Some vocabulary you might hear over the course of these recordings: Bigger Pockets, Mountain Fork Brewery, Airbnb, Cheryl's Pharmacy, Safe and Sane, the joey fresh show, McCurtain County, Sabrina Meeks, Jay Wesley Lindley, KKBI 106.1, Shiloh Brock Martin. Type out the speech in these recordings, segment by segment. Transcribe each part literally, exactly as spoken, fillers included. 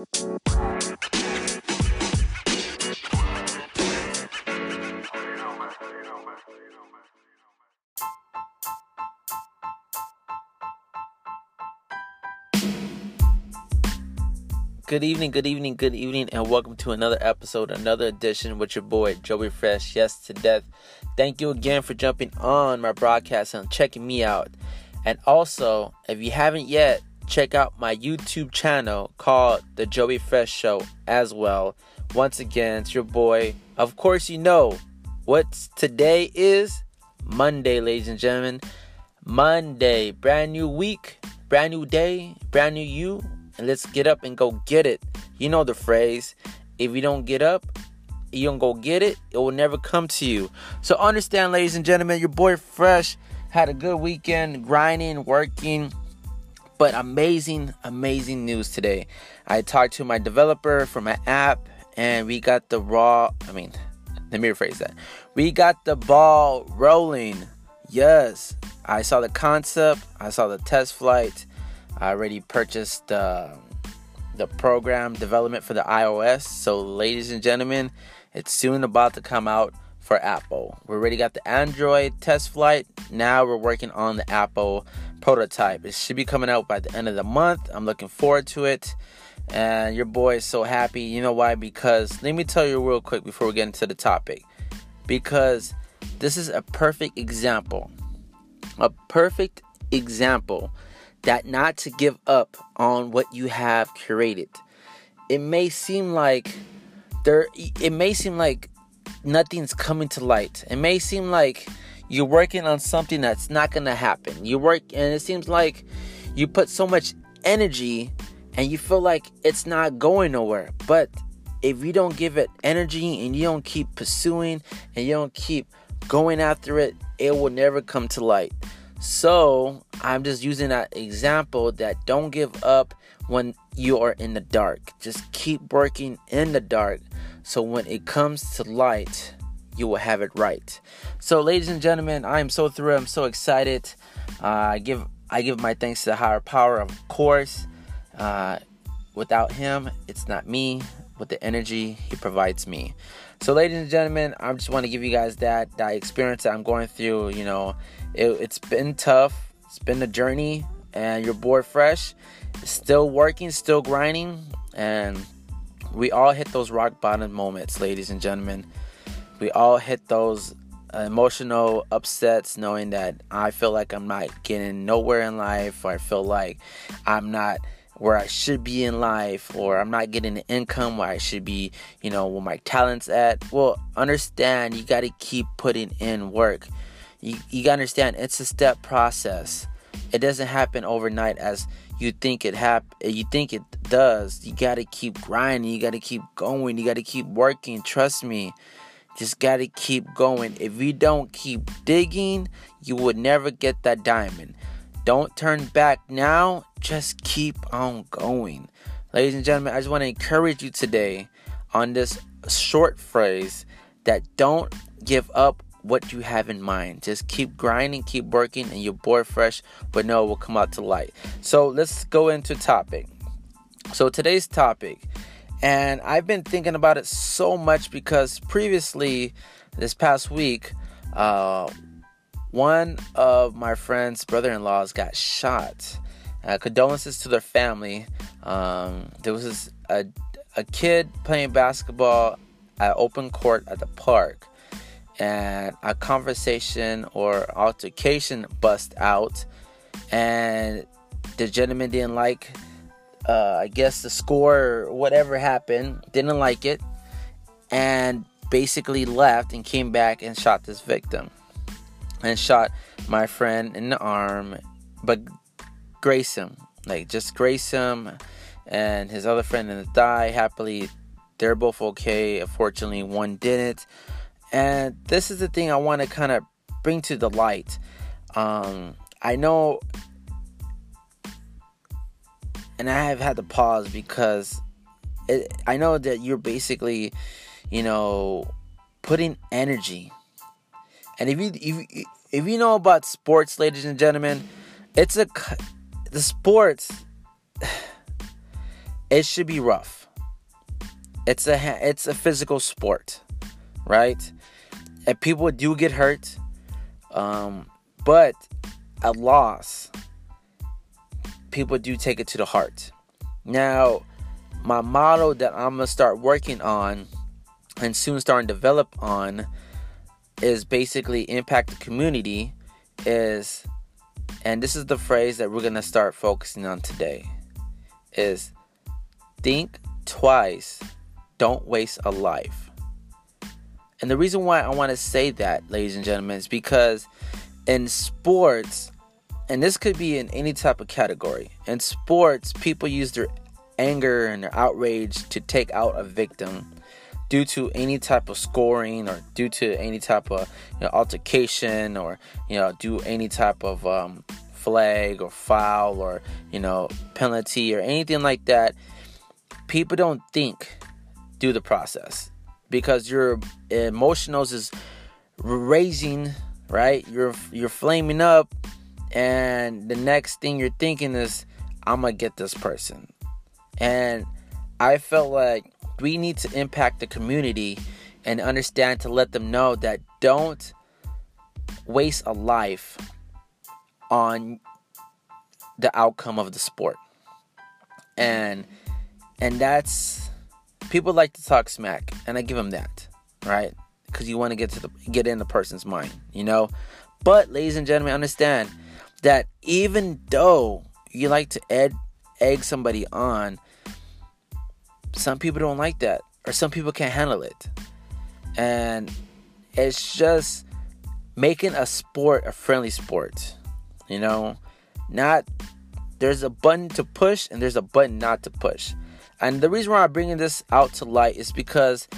Good evening, good evening, good evening, and welcome to another episode, another edition with your boy, Joey Fresh, yes to death. Thank you again for jumping on my broadcast and checking me out. And also, if you haven't yet, check out my YouTube channel called The Joey Fresh Show as well. Once again, it's your boy. Of course, you know what's today is Monday, ladies and gentlemen. Monday, brand new week, brand new day, brand new you. And let's get up and go get it. You know the phrase, if you don't get up, you don't go get it, it will never come to you. So understand, ladies and gentlemen, your boy Fresh had a good weekend, grinding, working. But amazing, amazing news today. I talked to my developer for my app, and we got the raw, I mean, let me rephrase that. We got the ball rolling. Yes, I saw the concept. I saw the test flight. I already purchased uh, the program development for the iOS. So, ladies and gentlemen, it's soon about to come out for Apple. We already got the Android test flight. Now we're working on the Apple prototype. It should be coming out by the end of the month. I'm looking forward to it, and your boy is so happy. You know why? Because let me tell you real quick before we get into the topic, because this is a perfect example a perfect example that not to give up on what you have curated. It may seem like there it may seem like nothing's coming to light. It may seem like you're working on something that's not going to happen. You work and it seems like you put so much energy and you feel like it's not going nowhere. But if you don't give it energy and you don't keep pursuing and you don't keep going after it, it will never come to light. So I'm just using that example that don't give up when you are in the dark. Just keep working in the dark. So when it comes to light, you will have it right. So, ladies and gentlemen, I am so thrilled. I'm so excited. Uh, I give I give my thanks to the higher power, of course. Uh, without him, it's not me. With the energy he provides me. So, ladies and gentlemen, I just want to give you guys that that experience that I'm going through. You know, it, it's been tough. It's been a journey, and your boy Fresh is still working, still grinding, and we all hit those rock bottom moments, ladies and gentlemen. We all hit those emotional upsets knowing that I feel like I'm not getting nowhere in life, or I feel like I'm not where I should be in life, or I'm not getting the income where I should be, you know, where my talent's at. Well, understand you got to keep putting in work. You, you got to understand it's a step process. It doesn't happen overnight as you think it hap- You think it does. You got to keep grinding. You got to keep going. You got to keep working. Trust me. Just gotta keep going. If you don't keep digging, you would never get that diamond. Don't turn back now. Just keep on going. Ladies and gentlemen, I just want to encourage you today on this short phrase that don't give up what you have in mind. Just keep grinding, keep working, and your boy Fresh, but no, it will come out to light. So let's go into topic. So today's topic, and I've been thinking about it so much because previously, this past week, uh, one of my friend's brother-in-laws got shot. Uh, condolences to their family. Um, there was this, a, a kid playing basketball at open court at the park. And a conversation or altercation bust out. And the gentleman didn't like Uh, I guess the score or whatever happened, didn't like it, and basically left and came back and shot this victim and shot my friend in the arm, but grace him, like just grace him, and his other friend in the thigh. Happily, they're both okay. Unfortunately, one didn't. And this is the thing I want to kind of bring to the light. Um, I know. And I have had to pause because it, I know that you're basically, you know, putting energy. And if you if, if you know about sports, ladies and gentlemen, it's a the sports. it should be rough. It's a it's a physical sport, right? And people do get hurt, um, but a loss, people do take it to the heart. Now, my motto that I'm gonna start working on and soon starting to develop on is basically impact the community. Is and this is the phrase that we're gonna start focusing on today. Is think twice, don't waste a life. And the reason why I want to say that, ladies and gentlemen, is because in sports, and this could be in any type of category, in sports, people use their anger and their outrage to take out a victim due to any type of scoring or due to any type of, you know, altercation, or, you know, do any type of um, flag or foul or, you know, penalty or anything like that. People don't think through the process because your emotionals is raising, right? You're you're flaming up, and the next thing you're thinking is, I'm gonna get this person. And I felt like we need to impact the community and understand to let them know that don't waste a life on the outcome of the sport. And And that's, people like to talk smack, and I give them that, right? Because you want to get to the get in the person's mind, you know. But ladies and gentlemen, understand that even though you like to ed, egg somebody on, some people don't like that, or some people can't handle it, and it's just making a sport a friendly sport, you know. Not there's a button to push and there's a button not to push. And the reason why I'm bringing this out to light is because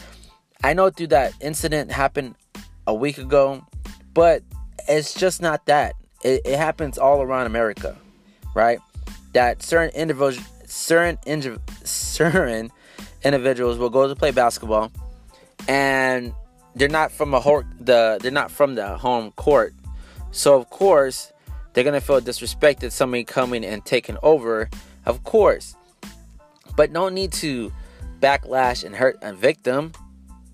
I know through that incident happened a week ago, but it's just not that. It, it happens all around America, right? That certain individuals, certain indiv- certain individuals will go to play basketball, and they're not from a ho- the they're not from the home court, so of course they're gonna feel disrespected. Somebody coming and taking over, of course. But no need to backlash and hurt a victim,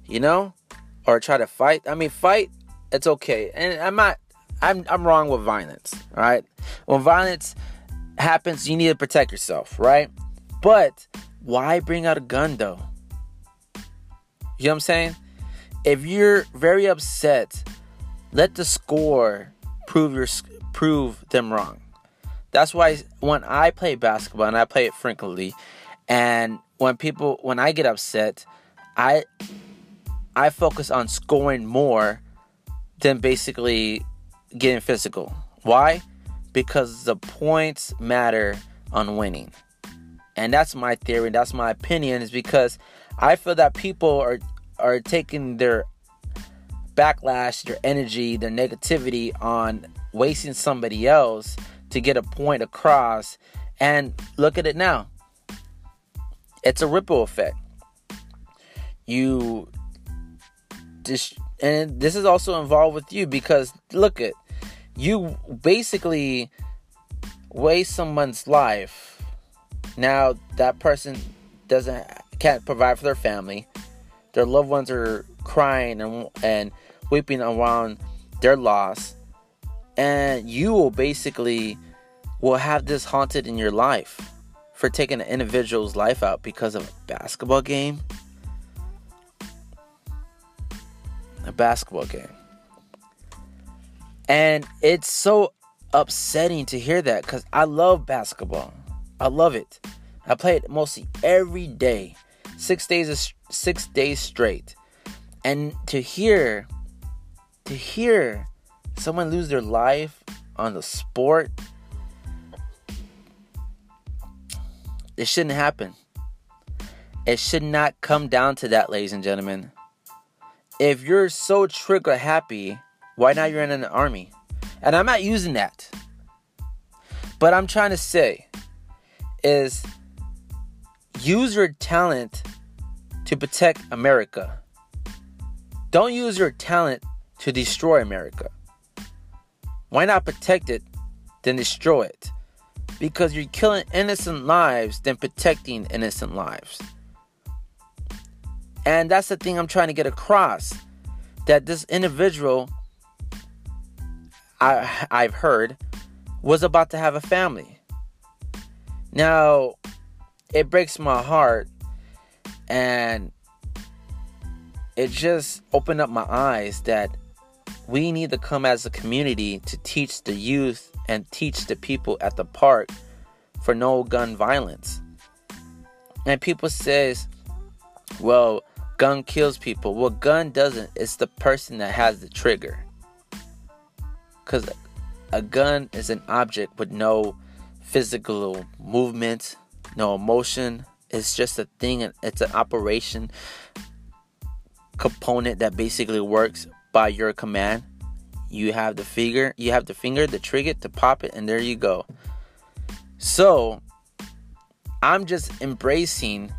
you know, or try to fight. I mean, fight, it's okay. And I'm not, I'm I'm wrong with violence, all right? When violence happens, you need to protect yourself, right? But why bring out a gun, though? You know what I'm saying? If you're very upset, let the score prove your prove them wrong. That's why when I play basketball, and I play it frequently, and when people, when I get upset, I I focus on scoring more than basically getting physical. Why? Because the points matter on winning. And that's my theory, that's my opinion, is because I feel that people are, are taking their backlash, their energy, their negativity on wasting somebody else to get a point across. And look at it now. It's a ripple effect. You just, and this is also involved with you, because look at, you basically waste someone's life. Now that person doesn't can't provide for their family. Their loved ones are crying and and weeping around their loss, and you will basically will have this haunted in your life for taking an individual's life out because of a basketball game. A basketball game. And it's so upsetting to hear that, because I love basketball. I love it. I play it mostly every day. Six days six days straight. And to hear, to hear someone lose their life on the sport, it shouldn't happen. It should not come down to that, ladies and gentlemen. If you're so trigger happy, why not you're in an army? And I'm not using that. But I'm trying to say is use your talent to protect America. Don't use your talent to destroy America. Why not protect it, then destroy it? because you're killing innocent lives than protecting innocent lives. And that's the thing I'm trying to get across, that this individual, I, I've heard, was about to have a family. Now, it breaks my heart, and it just opened up my eyes that we need to come as a community to teach the youth and teach the people at the park for no gun violence. And people says, well, gun kills people. Well, gun doesn't. It's the person that has the trigger. Because a gun is an object with no physical movement, no emotion. It's just a thing. It's an operation component that basically works by your command. You have the finger, you have the finger, the trigger to pop it, and there you go. So, I'm just embracing,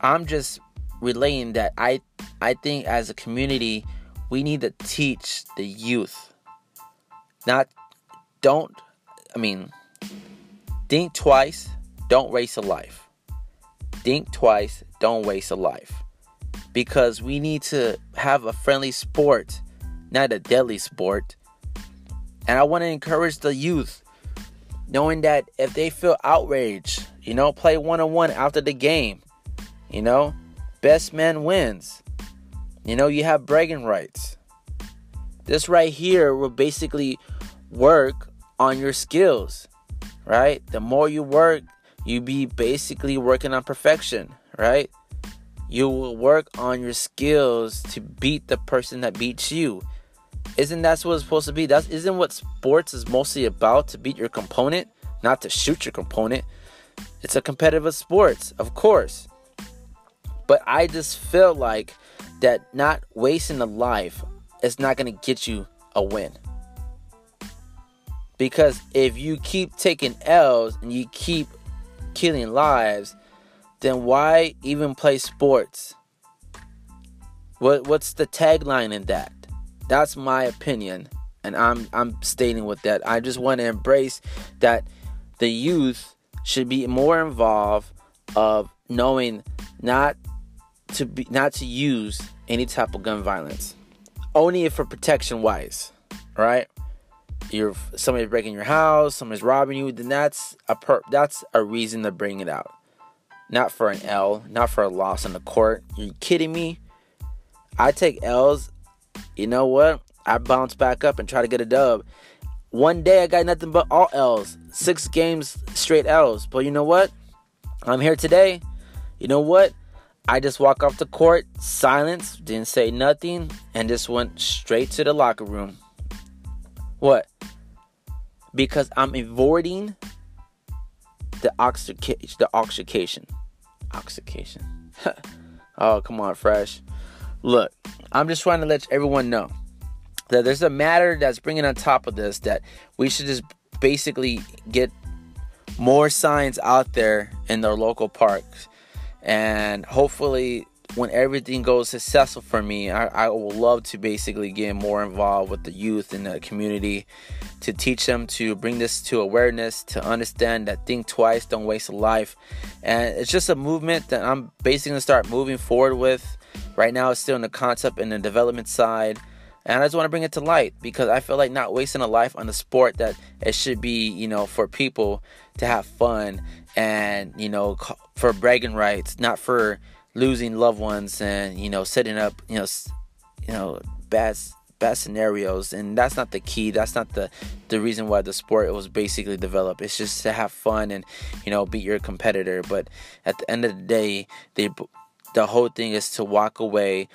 I'm just relaying that I, I think as a community, we need to teach the youth. Not, don't, I mean, think twice, don't waste a life. Think twice, don't waste a life. Because we need to have a friendly sport, not a deadly sport. And I want to encourage the youth, knowing that if they feel outraged, you know, play one-on-one after the game. You know, best man wins. You know, you have bragging rights. This right here will basically work on your skills, right? The more you work, you be basically working on perfection, right? You will work on your skills to beat the person that beats you. Isn't that what it's supposed to be? That isn't what sports is mostly about, to beat your opponent, not to shoot your opponent. It's a competitive sports, of course. But I just feel like that not wasting a life is not going to get you a win. Because if you keep taking L's and you keep killing lives, then why even play sports? What what's the tagline in that? That's my opinion, and I'm I'm stating with that. I just want to embrace that the youth should be more involved of knowing not to be not to use any type of gun violence, only if for protection wise, right? You're somebody's breaking your house, somebody's robbing you, then that's a per, that's a reason to bring it out. Not for an L, not for a loss in the court. You're kidding me? I take L's. You know what? I bounce back up and try to get a dub. One day I got nothing but all L's. Six games straight L's. But you know what? I'm here today. You know what? I just walk off the court, silence, didn't say nothing, and just went straight to the locker room. What? Because I'm avoiding the altercation, the altercation, altercation. Oh, come on, Fresh. Look, I'm just trying to let everyone know that there's a matter that's bringing on top of this, that we should just basically get more signs out there in their local parks. And hopefully, when everything goes successful for me, I, I will love to basically get more involved with the youth in the community, to teach them, to bring this to awareness, to understand that think twice, don't waste a life. And it's just a movement that I'm basically going to start moving forward with. Right now, it's still in the concept and the development side. And I just want to bring it to light, because I feel like not wasting a life on a sport that it should be, you know, for people to have fun and, you know, for bragging rights, not for losing loved ones and, you know, setting up, you know, you know, bad, bad scenarios. And that's not the key. That's not the, the reason why the sport was basically developed. It's just to have fun and, you know, beat your competitor. But at the end of the day, they, the whole thing is to walk away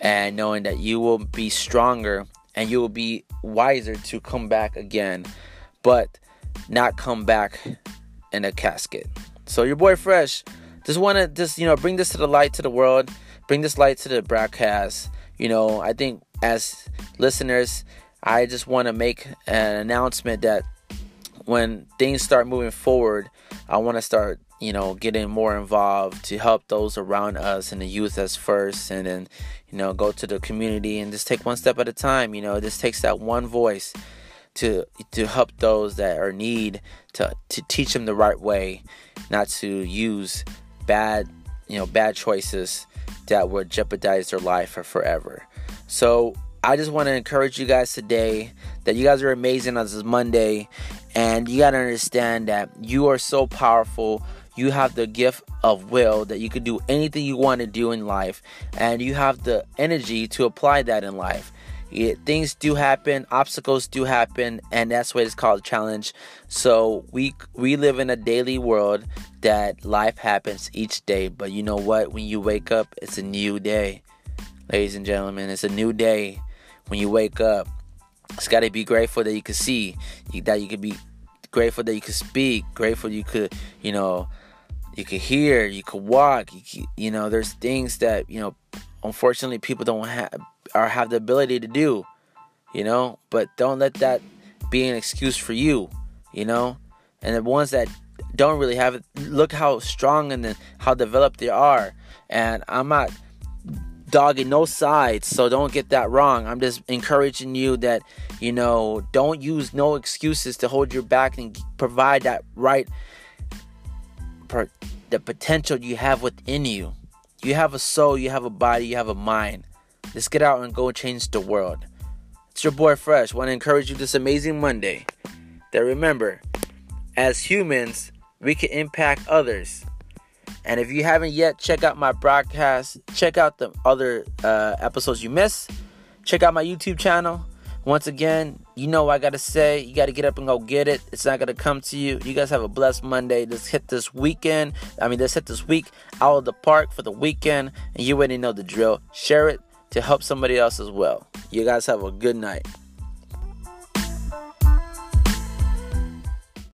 and knowing that you will be stronger and you will be wiser to come back again, but not come back in a casket. So your boy Fresh, just want to just, you know, bring this to the light to the world, bring this light to the broadcast. You know, I think as listeners, I just want to make an announcement that when things start moving forward, I want to start, you know, getting more involved to help those around us and the youth as first, and then, you know, go to the community and just take one step at a time. You know, this takes that one voice to to help those that are in need, to to teach them the right way, not to use bad you know bad choices that would jeopardize their life for forever. So I just want to encourage you guys today that you guys are amazing on this Monday, and you got to understand that you are so powerful. You have the gift of will that you can do anything you want to do in life, and you have the energy to apply that in life. It, things do happen, obstacles do happen, and that's why it's called a challenge. So we we live in a daily world that life happens each day, but you know what? When you wake up, it's a new day. Ladies and gentlemen, it's a new day. When you wake up, it's got to be grateful that you can see, that you can be grateful that you can speak, grateful you could, you know, you could hear, you could walk, you, could, you know, there's things that, you know, unfortunately people don't have, or have the ability to do, you know, but don't let that be an excuse for you, you know, and the ones that don't really have it, look how strong and the, how developed they are, and I'm not dogging no sides, so don't get that wrong. I'm just encouraging you that, you know, don't use no excuses to hold your back and provide that right, per, the potential you have within you. You have a soul, you have a body, you have a mind. Let's get out and go change the world. It's your boy Fresh. I want to encourage you this amazing Monday. That remember, as humans, we can impact others. And if you haven't yet, check out my broadcast. Check out the other uh, episodes you missed. Check out my YouTube channel. Once again, you know what I got to say. You got to get up and go get it. It's not going to come to you. You guys have a blessed Monday. Let's hit this weekend. I mean, let's hit this week out of the park for the weekend. And you already know the drill. Share it to help somebody else as well. You guys have a good night.